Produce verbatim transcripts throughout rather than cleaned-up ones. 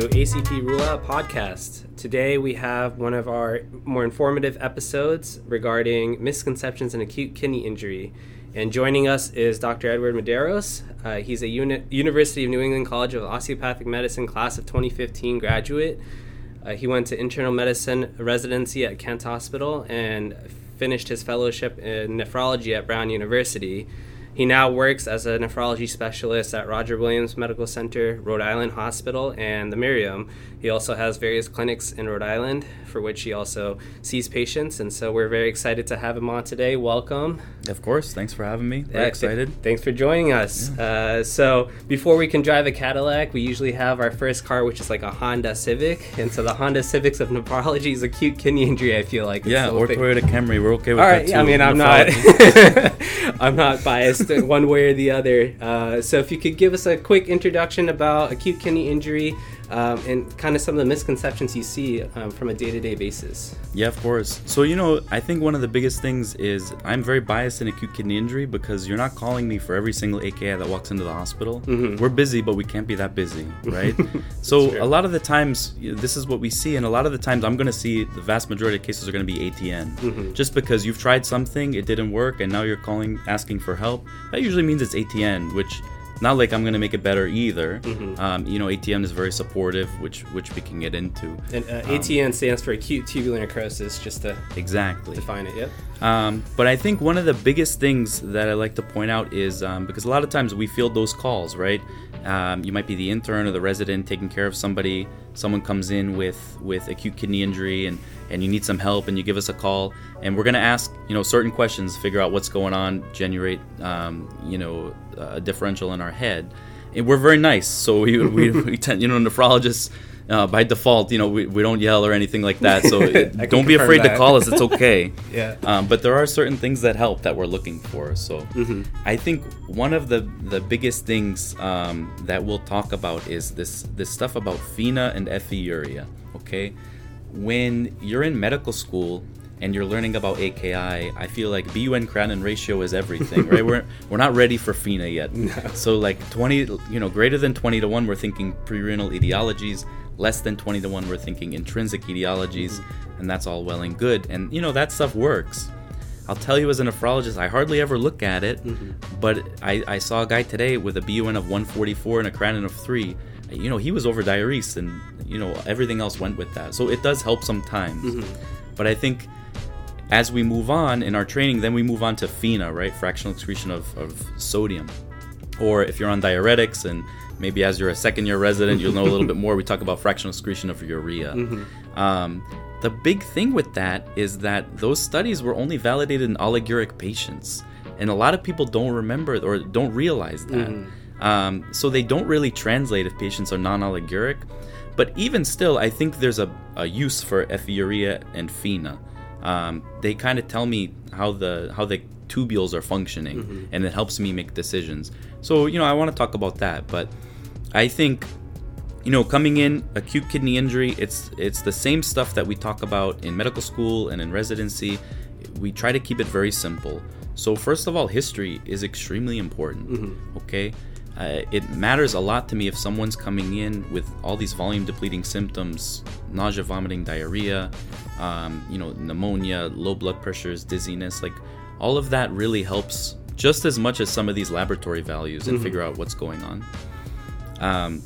to ACPruleout Podcast. Today we have one of our more informative episodes regarding misconceptions in acute kidney injury. And joining us is Doctor Edward Medeiros. Uh, he's a uni- University of New England College of Osteopathic Medicine class of twenty fifteen graduate. Uh, he went to internal medicine residency at Kent Hospital and finished his fellowship in nephrology at Brown University. He now works as a nephrology specialist at Roger Williams Medical Center, Rhode Island Hospital, and the Miriam. He also has various clinics in Rhode Island for which he also sees patients, and so we're very excited to have him on today. Welcome. Of course. Thanks for having me. Very uh, excited. Th- thanks for joining us. Yeah. Uh, so before we can drive a Cadillac, we usually have our first car, which is like a Honda Civic, and so the Honda Civics of nephrology is acute kidney injury, I feel like. It's yeah, or thing. Toyota Camry. We're okay with All that, right, too. I mean, I'm not, I'm not biased. One way or the other. Uh, so if you could give us a quick introduction about acute kidney injury um, and kind of some of the misconceptions you see um, from a day-to-day basis. Yeah, of course. So, you know, I think one of the biggest things is I'm very biased in acute kidney injury because you're not calling me for every single A K I that walks into the hospital. Mm-hmm. We're busy, but we can't be that busy, right? So a lot of the times, you know, this is what we see. And a lot of the times I'm going to see the vast majority of cases are going to be A T N. Mm-hmm. Just because you've tried something, it didn't work, and now you're calling, asking for help. That usually means it's A T N, which not like I'm going to make it better either. Mm-hmm. Um, you know, A T N is very supportive, which which we can get into. And uh, A T N um, stands for acute tubular necrosis, just to exactly define it, yep. Um, but I think one of the biggest things that I like to point out is, um, because a lot of times we field those calls, right? Um, you might be the intern or the resident taking care of somebody. Someone comes in with, with acute kidney injury and, and you need some help, and you give us a call, and we're going to ask, you know, certain questions, figure out what's going on, generate, um, you know, a differential in our head. And we're very nice. So we, we, we tend, you know, nephrologists, Uh, by default, you know, we, we don't yell or anything like that. So it, don't be afraid that. to call us. It's okay. yeah. Um, but there are certain things that help that we're looking for. So mm-hmm. I think one of the, the biggest things um, that we'll talk about is this, this stuff about FeNa and FeUrea. Okay. When you're in medical school and you're learning about A K I, I feel like B U N creatinine ratio is everything, right? We're we're not ready for FeNa yet. No. So like twenty, you know, greater than twenty to one, we're thinking pre-renal etiologies. Less than twenty to one, we're thinking intrinsic etiologies, and that's all well and good. And, you know, that stuff works. I'll tell you as a nephrologist, I hardly ever look at it, mm-hmm. but I, I saw a guy today with a B U N of one forty-four and a creatinine of three. You know, he was over diuresis, and, you know, everything else went with that. So it does help sometimes. Mm-hmm. But I think as we move on in our training, then we move on to FeNa, right? Fractional excretion of, of sodium. Or if you're on diuretics, and maybe as you're a second-year resident, you'll know a little bit more. We talk about fractional excretion of urea. Mm-hmm. Um, the big thing with that is that those studies were only validated in oliguric patients. And a lot of people don't remember or don't realize that. Mm-hmm. Um, so they don't really translate if patients are non-oliguric. But even still, I think there's a, a use for FeUrea and FeNa. Um, they kind of tell me how the how the tubules are functioning, mm-hmm. and it helps me make decisions. So, you know, I want to talk about that, but I think, you know, coming in acute kidney injury, it's it's the same stuff that we talk about in medical school and in residency. We try to keep it very simple. So first of all, history is extremely important, mm-hmm. okay? Uh, it matters a lot to me if someone's coming in with all these volume-depleting symptoms, nausea, vomiting, diarrhea, um, you know, pneumonia, low blood pressures, dizziness, like all of that really helps just as much as some of these laboratory values and mm-hmm. figure out what's going on. Um,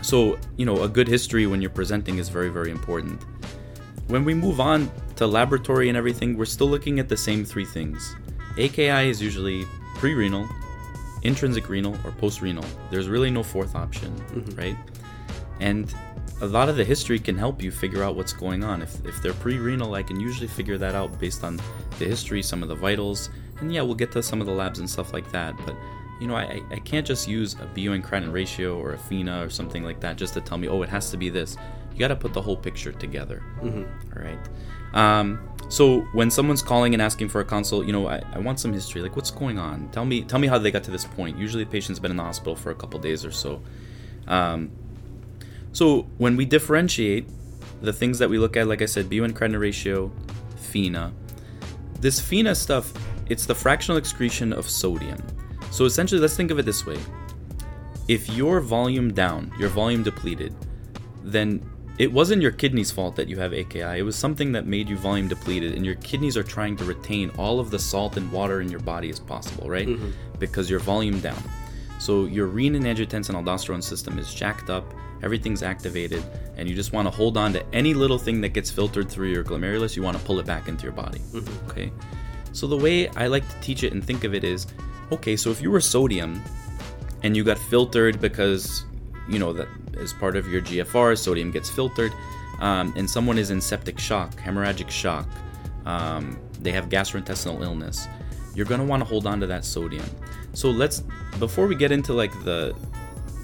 so, you know, a good history when you're presenting is very, very important. When we move on to laboratory and everything, we're still looking at the same three things. A K I is usually pre-renal, intrinsic renal, or post-renal. There's really no fourth option, mm-hmm. right? And a lot of the history can help you figure out what's going on. If if they're pre-renal, I can usually figure that out based on the history, some of the vitals, and yeah, we'll get to some of the labs and stuff like that. But, you know, I, I can't just use a B U N creatinine ratio or a FeNa or something like that just to tell me, oh, it has to be this. You got to put the whole picture together. Mm-hmm. All right. Um, so when someone's calling and asking for a consult, you know, I, I want some history. Like, what's going on? Tell me, tell me how they got to this point. Usually the patient's been in the hospital for a couple days or so. Um, So when we differentiate the things that we look at, like I said, B U N creatinine ratio, FeNa. This FeNa stuff, it's the fractional excretion of sodium. So essentially, let's think of it this way. If your volume down, your volume depleted, then it wasn't your kidney's fault that you have A K I. It was something that made you volume depleted, and your kidneys are trying to retain all of the salt and water in your body as possible, right? Mm-hmm. Because you're volume down. So your renin, angiotensin, aldosterone system is jacked up, everything's activated, and you just want to hold on to any little thing that gets filtered through your glomerulus. You want to pull it back into your body, mm-hmm. okay? So the way I like to teach it and think of it is, okay, so if you were sodium and you got filtered because, you know, that as part of your G F R, sodium gets filtered, um, and someone is in septic shock, hemorrhagic shock, um, they have gastrointestinal illness, you're going to want to hold on to that sodium. So let's, before we get into like the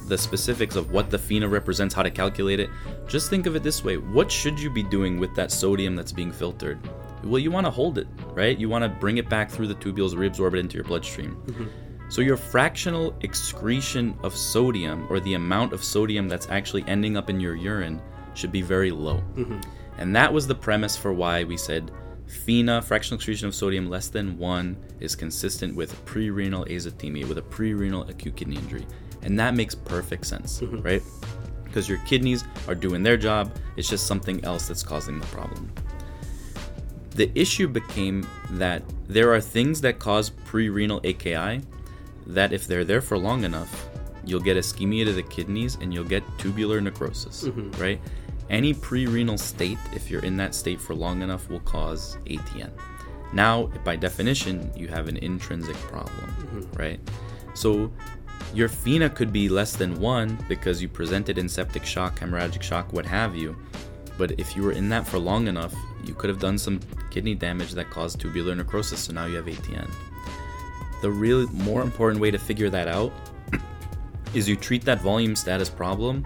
the specifics of what the FeNa represents, how to calculate it, just think of it this way. What should you be doing with that sodium that's being filtered? Well, you want to hold it, right? You want to bring it back through the tubules, reabsorb it into your bloodstream. Mm-hmm. So your fractional excretion of sodium, or the amount of sodium that's actually ending up in your urine, should be very low. Mm-hmm. And that was the premise for why we said FeNa, fractional excretion of sodium less than one, is consistent with pre-renal azotemia, with a pre-renal acute kidney injury. And that makes perfect sense, mm-hmm. right? Because your kidneys are doing their job. It's just something else that's causing the problem. The issue became that there are things that cause pre-renal A K I that if they're there for long enough, you'll get ischemia to the kidneys and you'll get tubular necrosis, mm-hmm. right? Any pre-renal state, if you're in that state for long enough, will cause A T N. Now, by definition, you have an intrinsic problem, mm-hmm. right? So your FeNa could be less than one because you presented in septic shock, hemorrhagic shock, what have you. But if you were in that for long enough, you could have done some kidney damage that caused tubular necrosis, so now you have A T N. The really more important way to figure that out is you treat that volume status problem.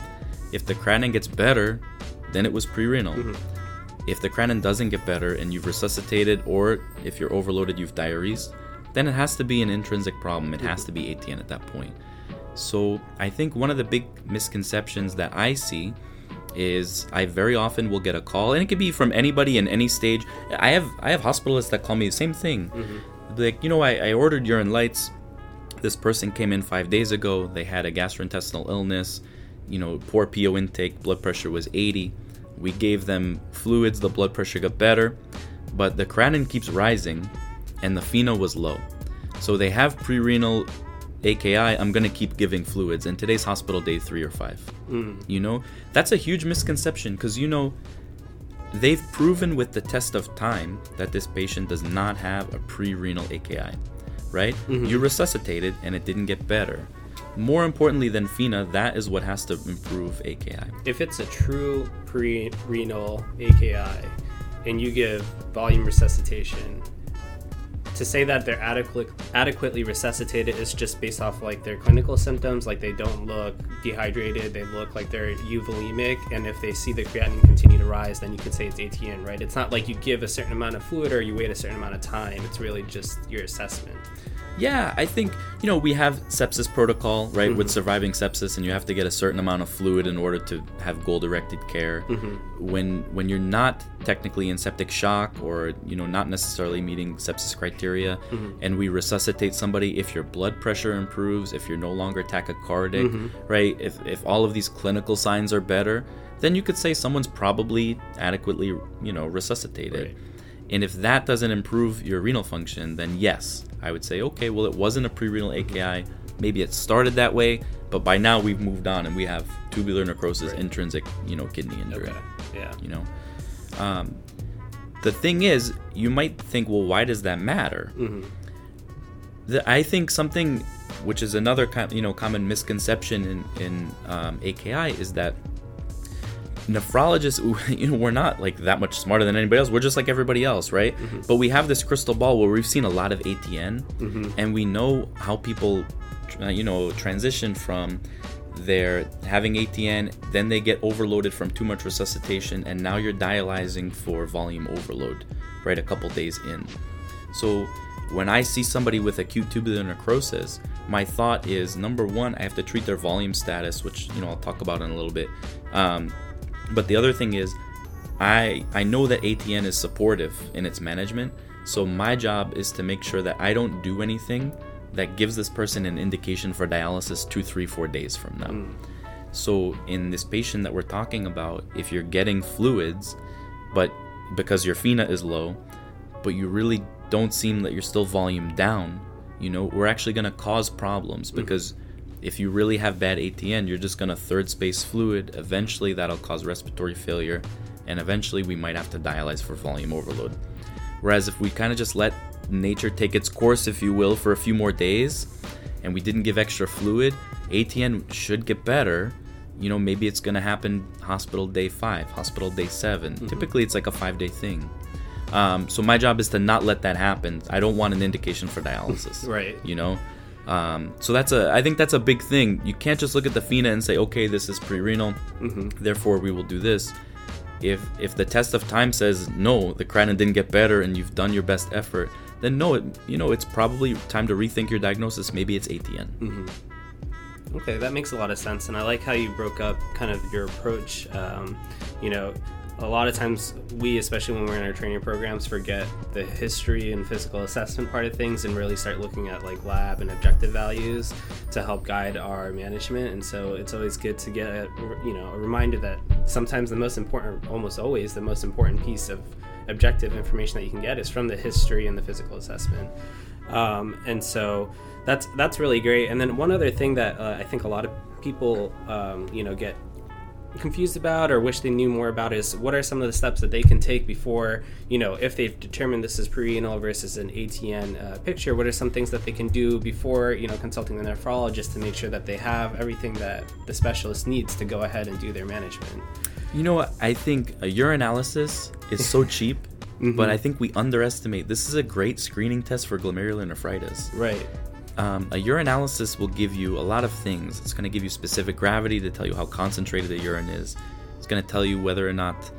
If the creatinine gets better, then it was pre-renal. Mm-hmm. If the creatinine doesn't get better and you've resuscitated, or if you're overloaded, you've diuresed, then it has to be an intrinsic problem. It mm-hmm. has to be A T N at that point. So I think one of the big misconceptions that I see is I very often will get a call, and it could be from anybody in any stage. I have I have hospitalists that call me the same thing. Mm-hmm. Like, you know, I, I ordered urine lights. This person came in five days ago. They had a gastrointestinal illness, you know, poor P O intake, blood pressure was eighty. We gave them fluids, the blood pressure got better, but the creatinine keeps rising and the FeNa was low. So they have pre-renal A K I, I'm going to keep giving fluids, and today's hospital day three or five. Mm. You know, that's a huge misconception because, you know, they've proven with the test of time that this patient does not have a pre-renal A K I, right? Mm-hmm. You resuscitated and it didn't get better. More importantly than FeNa, that is what has to improve A K I. If it's a true pre-renal A K I and you give volume resuscitation, to say that they're adequate, adequately resuscitated is just based off like their clinical symptoms, like they don't look dehydrated, they look like they're euvolemic, and if they see the creatinine continue to rise, then you could say it's A T N, right? It's not like you give a certain amount of fluid or you wait a certain amount of time. It's really just your assessment. Yeah, I think, you know, we have sepsis protocol, right, mm-hmm. with surviving sepsis, and you have to get a certain amount of fluid in order to have goal-directed care. Mm-hmm. When when you're not technically in septic shock or, you know, not necessarily meeting sepsis criteria, mm-hmm. and we resuscitate somebody, if your blood pressure improves, if you're no longer tachycardic, mm-hmm. right, if, if all of these clinical signs are better, then you could say someone's probably adequately, you know, resuscitated. Right. And if that doesn't improve your renal function, then yes, I would say, okay, well, it wasn't a pre-renal A K I. Maybe it started that way, but by now we've moved on and we have tubular necrosis, right. intrinsic, you know, kidney injury. Okay. Yeah. You know, um, the thing is, you might think, well, why does that matter? Mm-hmm. The, I think something, which is another com- you know, common misconception in, in um, A K I, is that nephrologists, you know, we're not like that much smarter than anybody else. We're just like everybody else, right? Mm-hmm. But we have this crystal ball where we've seen a lot of A T N, mm-hmm. and we know how people, you know, transition from their having A T N, then they get overloaded from too much resuscitation, and now you're dialyzing for volume overload, right? A couple days in. So when I see somebody with acute tubular necrosis, my thought is, number one, I have to treat their volume status, which, you know, I'll talk about in a little bit. Um, But the other thing is, I I know that A T N is supportive in its management, so my job is to make sure that I don't do anything that gives this person an indication for dialysis two, three, four days from now. Mm. So in this patient that we're talking about, if you're getting fluids, but because your FeNa is low, but you really don't seem that you're still volume down, you know, we're actually going to cause problems, because mm. if you really have bad A T N, you're just going to third space fluid. Eventually that'll cause respiratory failure, and eventually we might have to dialyze for volume overload. Whereas if we kind of just let nature take its course, if you will, for a few more days, and we didn't give extra fluid, A T N should get better. You know, maybe it's going to happen hospital day five, hospital day seven. Mm-hmm. Typically, it's like a five-day thing. Um, so my job is to not let that happen. I don't want an indication for dialysis. Right. You know? Um, so that's a, I think that's a big thing. You can't just look at the FeNa and say, okay, this is pre-renal, mm-hmm. therefore we will do this. If if the test of time says, no, the creatinine didn't get better and you've done your best effort, then no, it, you know, it's probably time to rethink your diagnosis. Maybe it's A T N. Mm-hmm. Okay, that makes a lot of sense, and I like how you broke up kind of your approach. Um, you know, a lot of times we, especially when we're in our training programs, forget the history and physical assessment part of things and really start looking at like lab and objective values to help guide our management. And so it's always good to get a, you know, a reminder that sometimes the most important, almost always the most important piece of objective information that you can get is from the history and the physical assessment. Um, and so that's that's really great. And then one other thing that uh, I think a lot of people, um, you know, get confused about or wish they knew more about is what are some of the steps that they can take before, you know, if they've determined this is pre-renal versus an A T N uh, picture, what are some things that they can do before, you know, consulting the nephrologist to make sure that they have everything that the specialist needs to go ahead and do their management? You know, I think a urinalysis is so cheap. Mm-hmm. But I think we underestimate. This is a great screening test for glomerulonephritis. Right. Um, a urinalysis will give you a lot of things. It's going to give you specific gravity to tell you how concentrated the urine is. It's going to tell you whether or not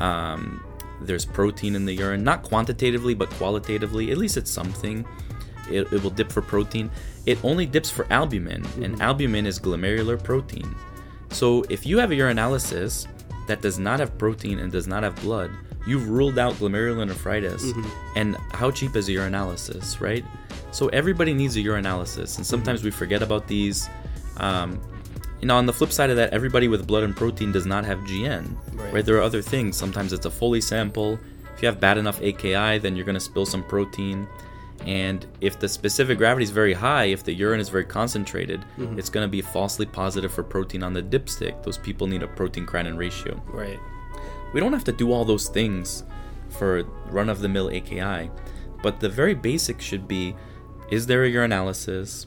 um, there's protein in the urine, not quantitatively, but qualitatively. At least it's something. It, it will dip for protein. It only dips for albumin, mm-hmm. and albumin is glomerular protein. So if you have a urinalysis that does not have protein and does not have blood, you've ruled out glomerulonephritis, mm-hmm. and how cheap is a urinalysis, right? So everybody needs a urinalysis, and sometimes mm-hmm. we forget about these. Um, you know, on the flip side of that, everybody with blood and protein does not have G N, right? right? There are other things. Sometimes it's a Foley sample. If you have bad enough A K I, then you're going to spill some protein. And if the specific gravity is very high, if the urine is very concentrated, mm-hmm. it's going to be falsely positive for protein on the dipstick. Those people need a protein-creatinine ratio. Right. We don't have to do all those things for run-of-the-mill A K I, but the very basic should be, is there a urinalysis?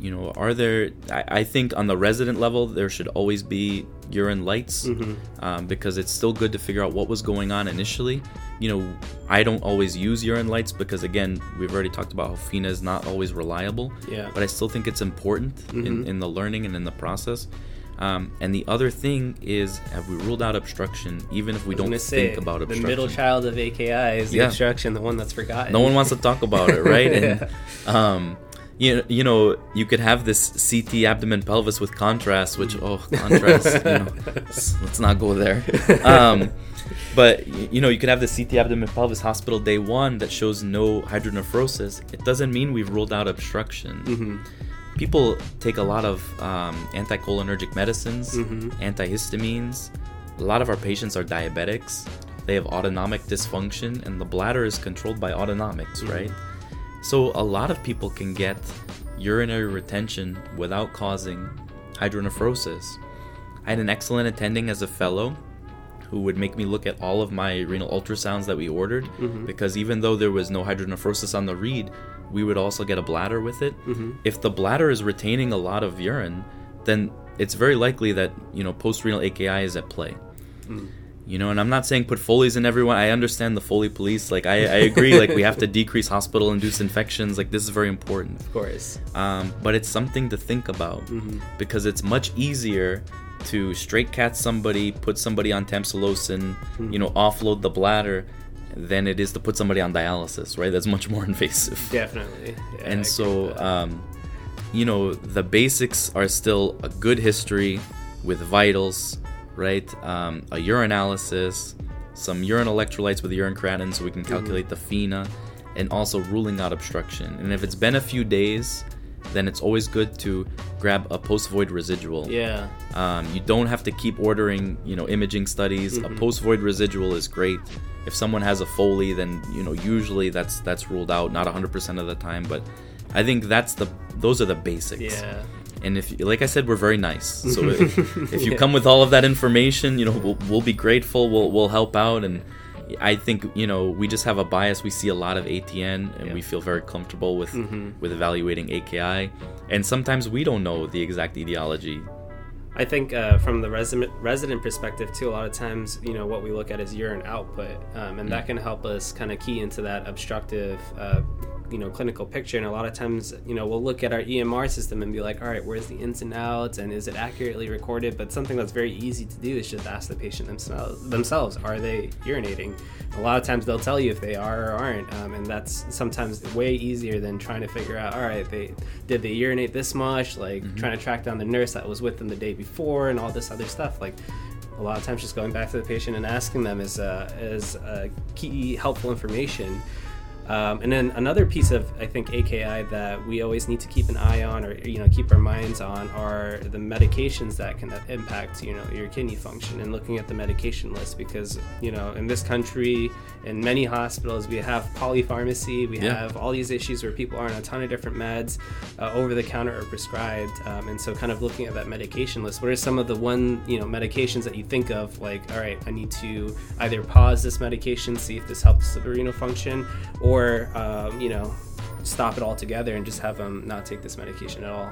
You know, are there, I, I think on the resident level, there should always be urine lights, mm-hmm. um, because it's still good to figure out what was going on initially. You know, I don't always use urine lights because, again, we've already talked about how FeNa is not always reliable, yeah. but I still think it's important mm-hmm. in, in the learning and in the process. Um, and the other thing is, have we ruled out obstruction, even if we don't say, think about obstruction? The middle child of A K I is the yeah. obstruction, the one that's forgotten. No one wants to talk about it, right? yeah. And um, you, you know, you could have this C T abdomen pelvis with contrast, which, oh, contrast, you know, let's, let's not go there. Um, but, you know, you could have the C T abdomen pelvis hospital day one that shows no hydronephrosis. It doesn't mean we've ruled out obstruction. Mm-hmm. People take a lot of um, anticholinergic medicines, mm-hmm. antihistamines. A lot of our patients are diabetics. They have autonomic dysfunction, and the bladder is controlled by autonomics, mm-hmm. right? So a lot of people can get urinary retention without causing hydronephrosis. I had an excellent attending as a fellow who would make me look at all of my renal ultrasounds that we ordered, mm-hmm. because even though there was no hydronephrosis on the read, we would also get a bladder with it. Mm-hmm. If the bladder is retaining a lot of urine, then it's very likely that, you know, post-renal A K I is at play. Mm. You know, and I'm not saying put Foleys in everyone. I understand the Foley police. Like, I, I agree, like, we have to decrease hospital-induced infections. Like, this is very important. Of course. Um, but it's something to think about, mm-hmm. because it's much easier to straight cat somebody, put somebody on tamsulosin, mm-hmm. you know, offload the bladder, than it is to put somebody on dialysis, right? That's much more invasive. Definitely. Yeah, and so, um, you know, the basics are still a good history with vitals, right? Um, a urinalysis, some urine electrolytes with urine creatinine so we can calculate mm-hmm. the FeNa, and also ruling out obstruction. And if it's been a few days then it's always good to grab a post-void residual. Yeah. Um, you don't have to keep ordering, you know, imaging studies. Mm-hmm. A post-void residual is great. If someone has a Foley, then, you know, usually that's that's ruled out, not one hundred percent of the time, but I think that's the those are the basics. Yeah. And if, like I said, we're very nice. So if, if you yeah. come with all of that information, you know, we'll, we'll be grateful. We'll we'll help out, and I think, you know, we just have a bias. We see a lot of A T N, and yeah. we feel very comfortable with mm-hmm. with evaluating A K I. And sometimes we don't know the exact etiology. I think uh, from the resident resident perspective too, a lot of times, you know, what we look at is urine output, um, and mm-hmm. that can help us kind of key into that obstructive, uh, you know, clinical picture. And a lot of times, you know, we'll look at our E M R system and be like, all right, where's the ins and outs, and is it accurately recorded? But something that's very easy to do is just ask the patient themselves. Themselves, are they urinating? A lot of times they'll tell you if they are or aren't, um, and that's sometimes way easier than trying to figure out, all right, they did they urinate this much? Like mm-hmm. trying to track down the nurse that was with them the day before and all this other stuff. Like a lot of times just going back to the patient and asking them is uh, is uh, key helpful information. Um, and then another piece of, I think, A K I that we always need to keep an eye on, or, you know, keep our minds on, are the medications that can impact, you know, your kidney function, and looking at the medication list, because, you know, in this country, in many hospitals, we have polypharmacy, we yeah. have all these issues where people are on a ton of different meds, uh, over the counter or prescribed, um, and so kind of looking at that medication list, what are some of the one, you know, medications that you think of, like, all right, I need to either pause this medication, see if this helps the renal function, or Or, um, you know, stop it altogether and just have them not take this medication at all.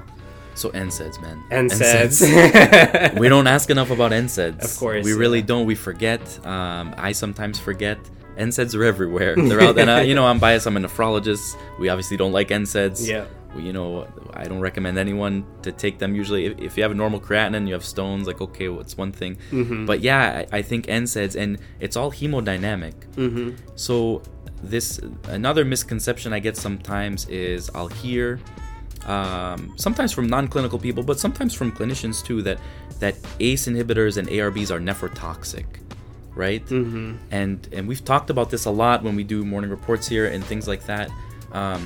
So N SAIDs, man. N SAIDs. N SAIDs. We don't ask enough about N SAIDs. Of course. We really yeah. don't. We forget. Um, I sometimes forget. N SAIDs are everywhere. They're out. And, I, you know, I'm biased. I'm a nephrologist. We obviously don't like N SAIDs. Yeah. We, you know, I don't recommend anyone to take them usually. If, if you have a normal creatinine, you have stones, like, okay, what's well, one thing? Mm-hmm. But, yeah, I, I think N SAIDs, and it's all hemodynamic. Mm-hmm. So... This another misconception I get sometimes is I'll hear um, sometimes from non-clinical people, but sometimes from clinicians too, that that A C E inhibitors and A R Bs are nephrotoxic, right? Mm-hmm. And and we've talked about this a lot when we do morning reports here and things like that. Um,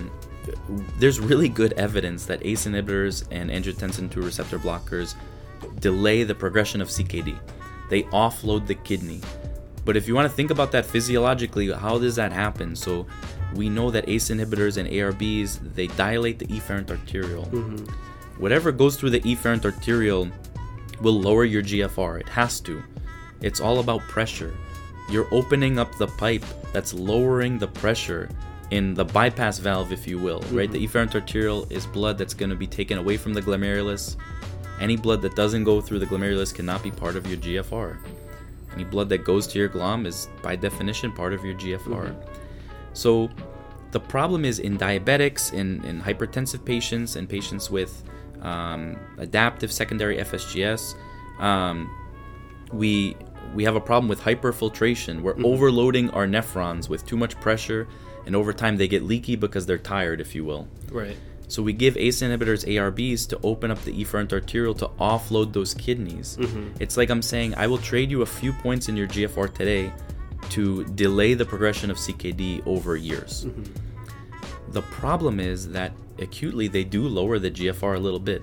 there's really good evidence that A C E inhibitors and angiotensin two receptor blockers delay the progression of C K D. They offload the kidney. But if you want to think about that physiologically, how does that happen? So we know that A C E inhibitors and A R Bs, they dilate the efferent arteriole. Mm-hmm. Whatever goes through the efferent arteriole will lower your G F R. It has to. It's all about pressure. You're opening up the pipe that's lowering the pressure in the bypass valve, if you will, mm-hmm. right? The efferent arteriole is blood that's going to be taken away from the glomerulus. Any blood that doesn't go through the glomerulus cannot be part of your G F R. Any blood that goes to your glom is, by definition, part of your G F R. Mm-hmm. So the problem is in diabetics, in, in hypertensive patients, and patients with um, adaptive secondary F S G S, um, we we have a problem with hyperfiltration. We're mm-hmm. overloading our nephrons with too much pressure, and over time they get leaky because they're tired, if you will. Right. So we give A C E inhibitors, A R Bs, to open up the efferent arteriole to offload those kidneys. Mm-hmm. It's like I'm saying, I will trade you a few points in your G F R today to delay the progression of C K D over years. Mm-hmm. The problem is that acutely they do lower the G F R a little bit,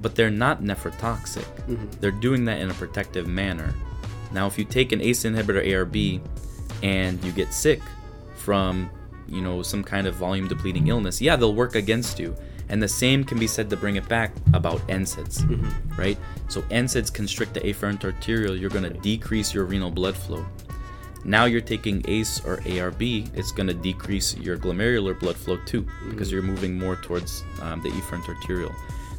but they're not nephrotoxic. Mm-hmm. They're doing that in a protective manner. Now, if you take an A C E inhibitor, A R B, and you get sick from, you know, some kind of volume depleting illness, yeah, they'll work against you. And the same can be said to bring it back about N SAIDs, mm-hmm. right? So N SAIDs constrict the afferent arteriole. You're going to decrease your renal blood flow. Now you're taking A C E or A R B. It's going to decrease your glomerular blood flow too, mm-hmm. because you're moving more towards um, the efferent arteriole.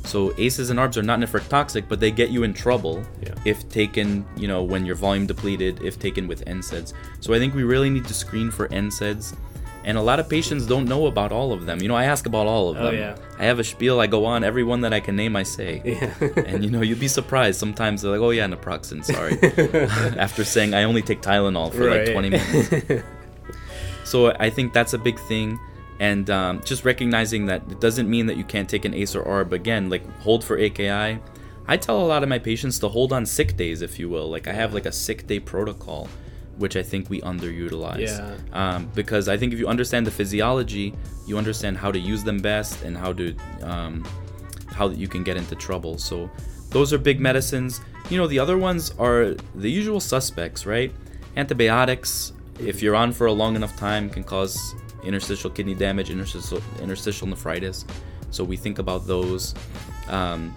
So A C Es and A R Bs are not nephrotoxic, but they get you in trouble yeah. if taken, you know, when you're volume depleted, if taken with N SAIDs. So I think we really need to screen for N SAIDs. And a lot of patients don't know about all of them. You know, I ask about all of them. Oh, yeah. I have a spiel. I go on. Every one that I can name, I say. Yeah. And, you know, you'd be surprised. Sometimes they're like, oh, yeah, naproxen, sorry. After saying I only take Tylenol for right. like twenty minutes. So I think that's a big thing. And um, just recognizing that it doesn't mean that you can't take an A C E or A R B. Again, like hold for A K I. I tell a lot of my patients to hold on sick days, if you will. Like I have like a sick day protocol, which I think we underutilize. Yeah. Um, because I think if you understand the physiology, you understand how to use them best and how to um, how you can get into trouble. So those are big medicines. You know, the other ones are the usual suspects, right? Antibiotics, if you're on for a long enough time, can cause interstitial kidney damage, interstitial, interstitial nephritis. So we think about those. Um,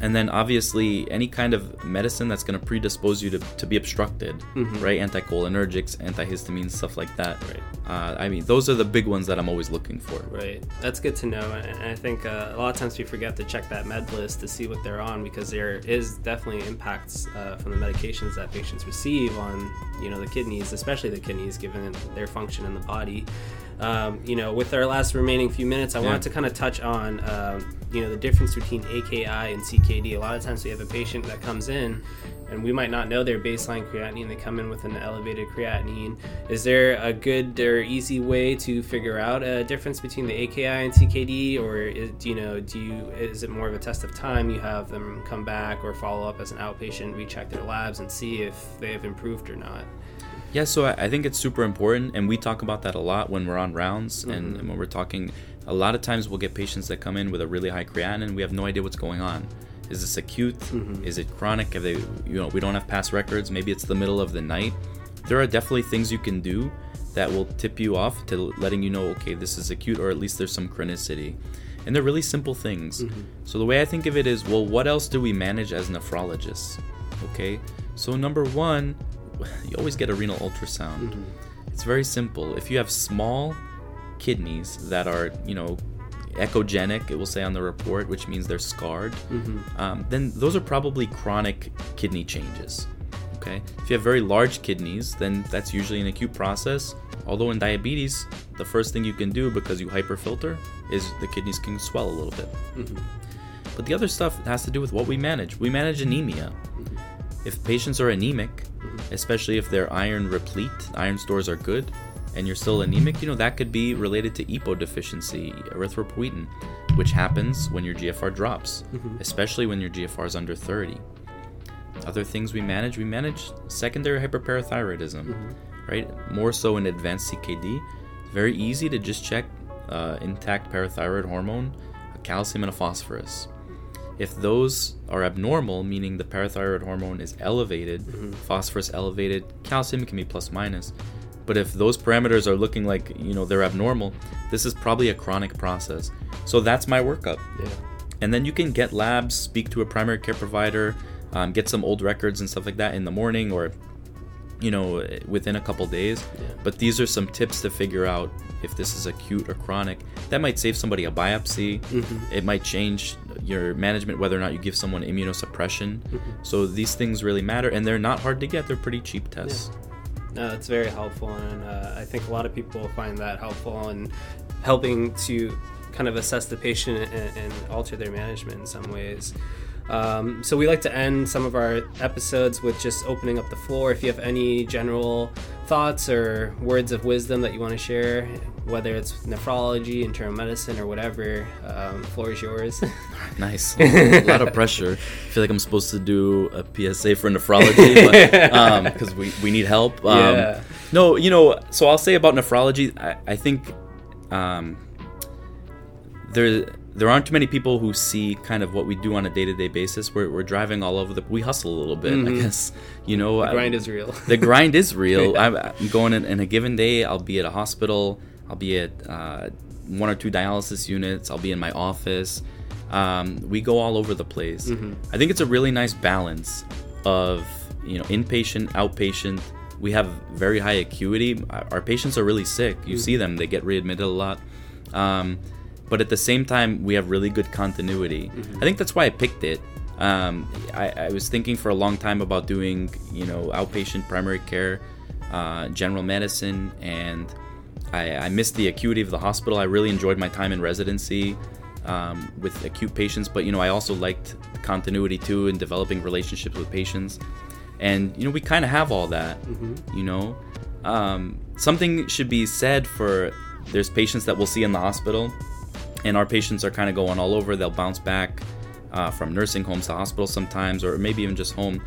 and then obviously any kind of medicine that's going to predispose you to, to be obstructed, mm-hmm. right? Anticholinergics, antihistamines, stuff like that. Right. Uh, I mean, those are the big ones that I'm always looking for. Right. That's good to know. And I think uh, a lot of times we forget to check that med list to see what they're on, because there is definitely impacts uh, from the medications that patients receive on, you know, the kidneys, especially the kidneys, given their function in the body. Um, you know, with our last remaining few minutes, I yeah. wanted to kind of touch on, um, you know, the difference between A K I and C K D. A lot of times we have a patient that comes in and we might not know their baseline creatinine. They come in with an elevated creatinine. Is there a good or easy way to figure out a difference between the A K I and C K D, or is, you know, do you, is it more of a test of time? You have them come back or follow up as an outpatient, recheck their labs and see if they have improved or not? Yeah, so I think it's super important, and we talk about that a lot when we're on rounds, mm-hmm. and, and when we're talking, a lot of times we'll get patients that come in with a really high creatinine, we have no idea what's going on. Is this acute? Mm-hmm. Is it chronic? Have they, you know, we don't have past records, maybe it's the middle of the night. There are definitely things you can do that will tip you off to letting you know, okay, this is acute, or at least there's some chronicity. And they're really simple things. Mm-hmm. So the way I think of it is, well, what else do we manage as nephrologists? Okay, so number one, you always get a renal ultrasound. Mm-hmm. It's very simple. If you have small kidneys that are, you know, echogenic, it will say on the report, which means they're scarred, mm-hmm. um, then those are probably chronic kidney changes. Okay. If you have very large kidneys, then that's usually an acute process. Although in diabetes, the first thing you can do, because you hyperfilter, is the kidneys can swell a little bit. Mm-hmm. But the other stuff has to do with what we manage. We manage anemia. Mm-hmm. If patients are anemic, especially if they're iron replete, iron stores are good, and you're still anemic, you know, that could be related to E P O deficiency, erythropoietin, which happens when your G F R drops, mm-hmm. especially when your G F R is under thirty. Other things we manage, we manage secondary hyperparathyroidism, mm-hmm. right? More so in advanced C K D. It's very easy to just check uh, intact parathyroid hormone, a calcium and a phosphorus. If those are abnormal, meaning the parathyroid hormone is elevated, mm-hmm. phosphorus elevated, calcium can be plus minus. But if those parameters are looking like, you know, they're abnormal, this is probably a chronic process. So that's my workup. Yeah. And then you can get labs, speak to a primary care provider, um, get some old records and stuff like that in the morning or, you know, within a couple days. Yeah. But these are some tips to figure out if this is acute or chronic. That might save somebody a biopsy. Mm-hmm. It might change your management, whether or not you give someone immunosuppression. Mm-hmm. So these things really matter, and they're not hard to get. They're pretty cheap tests. Yeah. No, that's very helpful, and uh, I think a lot of people find that helpful in helping to kind of assess the patient and, and alter their management in some ways. Um, so we like to end some of our episodes with just opening up the floor. If you have any general thoughts or words of wisdom that you want to share, whether it's nephrology, internal medicine, or whatever, um, the floor is yours. Nice. A lot of pressure. I feel like I'm supposed to do a P S A for nephrology because um, we, we need help. Um, yeah. No, you know, so I'll say about nephrology, I, I think um, there's... there aren't too many people who see kind of what we do on a day-to-day basis. We're, we're driving all over the... We hustle a little bit, mm-hmm. I guess. You know, the grind I, is real. The grind is real. Yeah. I'm, I'm going in, in a given day, I'll be at a hospital. I'll be at uh, one or two dialysis units. I'll be in my office. Um, we go all over the place. Mm-hmm. I think it's a really nice balance of, you know, inpatient, outpatient. We have very high acuity. Our patients are really sick. You mm-hmm. see them. They get readmitted a lot. Um But at the same time, we have really good continuity. Mm-hmm. I think that's why I picked it. Um, I, I was thinking for a long time about doing, you know, outpatient primary care, uh, general medicine, and I, I missed the acuity of the hospital. I really enjoyed my time in residency um, with acute patients, but, you know, I also liked the continuity too and developing relationships with patients. And, you know, we kind of have all that, mm-hmm. you know. Um, something should be said for there's patients that we'll see in the hospital. And our patients are kind of going all over. They'll bounce back uh, from nursing homes to hospitals sometimes, or maybe even just home.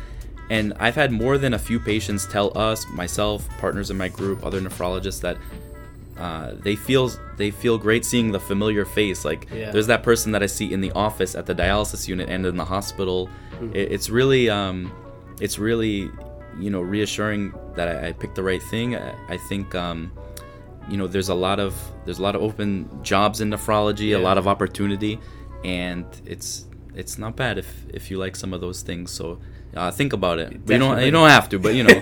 And I've had more than a few patients tell us, myself, partners in my group, other nephrologists, that uh, they feel they feel great seeing the familiar face. Like yeah. there's that person that I see in the office, at the dialysis unit, and in the hospital. Mm-hmm. It, it's really um, it's really you know reassuring that I, I picked the right thing. I, I think um, you know there's a lot of there's a lot of open jobs in nephrology, yeah. a lot of opportunity, and it's it's not bad if if you like some of those things. So. Uh, think about it. You don't, you don't have to, but you know,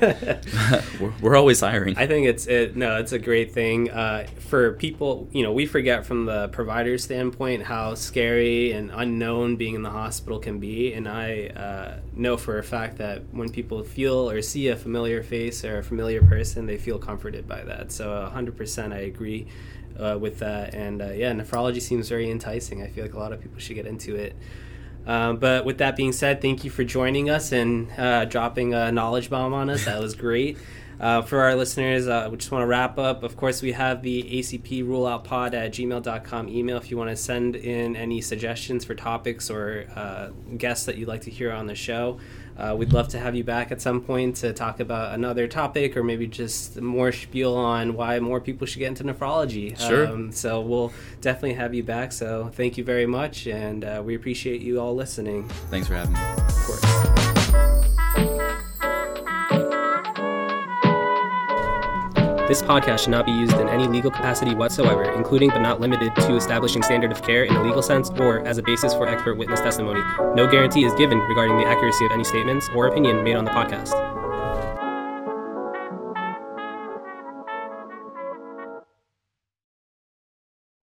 we're, we're always hiring. I think it's it, no, it's a great thing uh, for people. You know, we forget from the provider standpoint how scary and unknown being in the hospital can be. And I uh, know for a fact that when people feel or see a familiar face or a familiar person, they feel comforted by that. So one hundred percent I agree uh, with that. And uh, yeah, nephrology seems very enticing. I feel like a lot of people should get into it. Uh, but with that being said, thank you for joining us and uh, dropping a knowledge bomb on us. That was great. Uh, for our listeners, uh, we just want to wrap up. Of course, we have the A C P rule out pod at gmail dot com email if you want to send in any suggestions for topics or uh, guests that you'd like to hear on the show. Uh, we'd love to have you back at some point to talk about another topic or maybe just more spiel on why more people should get into nephrology. Sure. Um, so we'll definitely have you back. So thank you very much, and uh, we appreciate you all listening. Thanks for having me. Of course. This podcast should not be used in any legal capacity whatsoever, including but not limited to establishing standard of care in a legal sense or as a basis for expert witness testimony. No guarantee is given regarding the accuracy of any statements or opinion made on the podcast.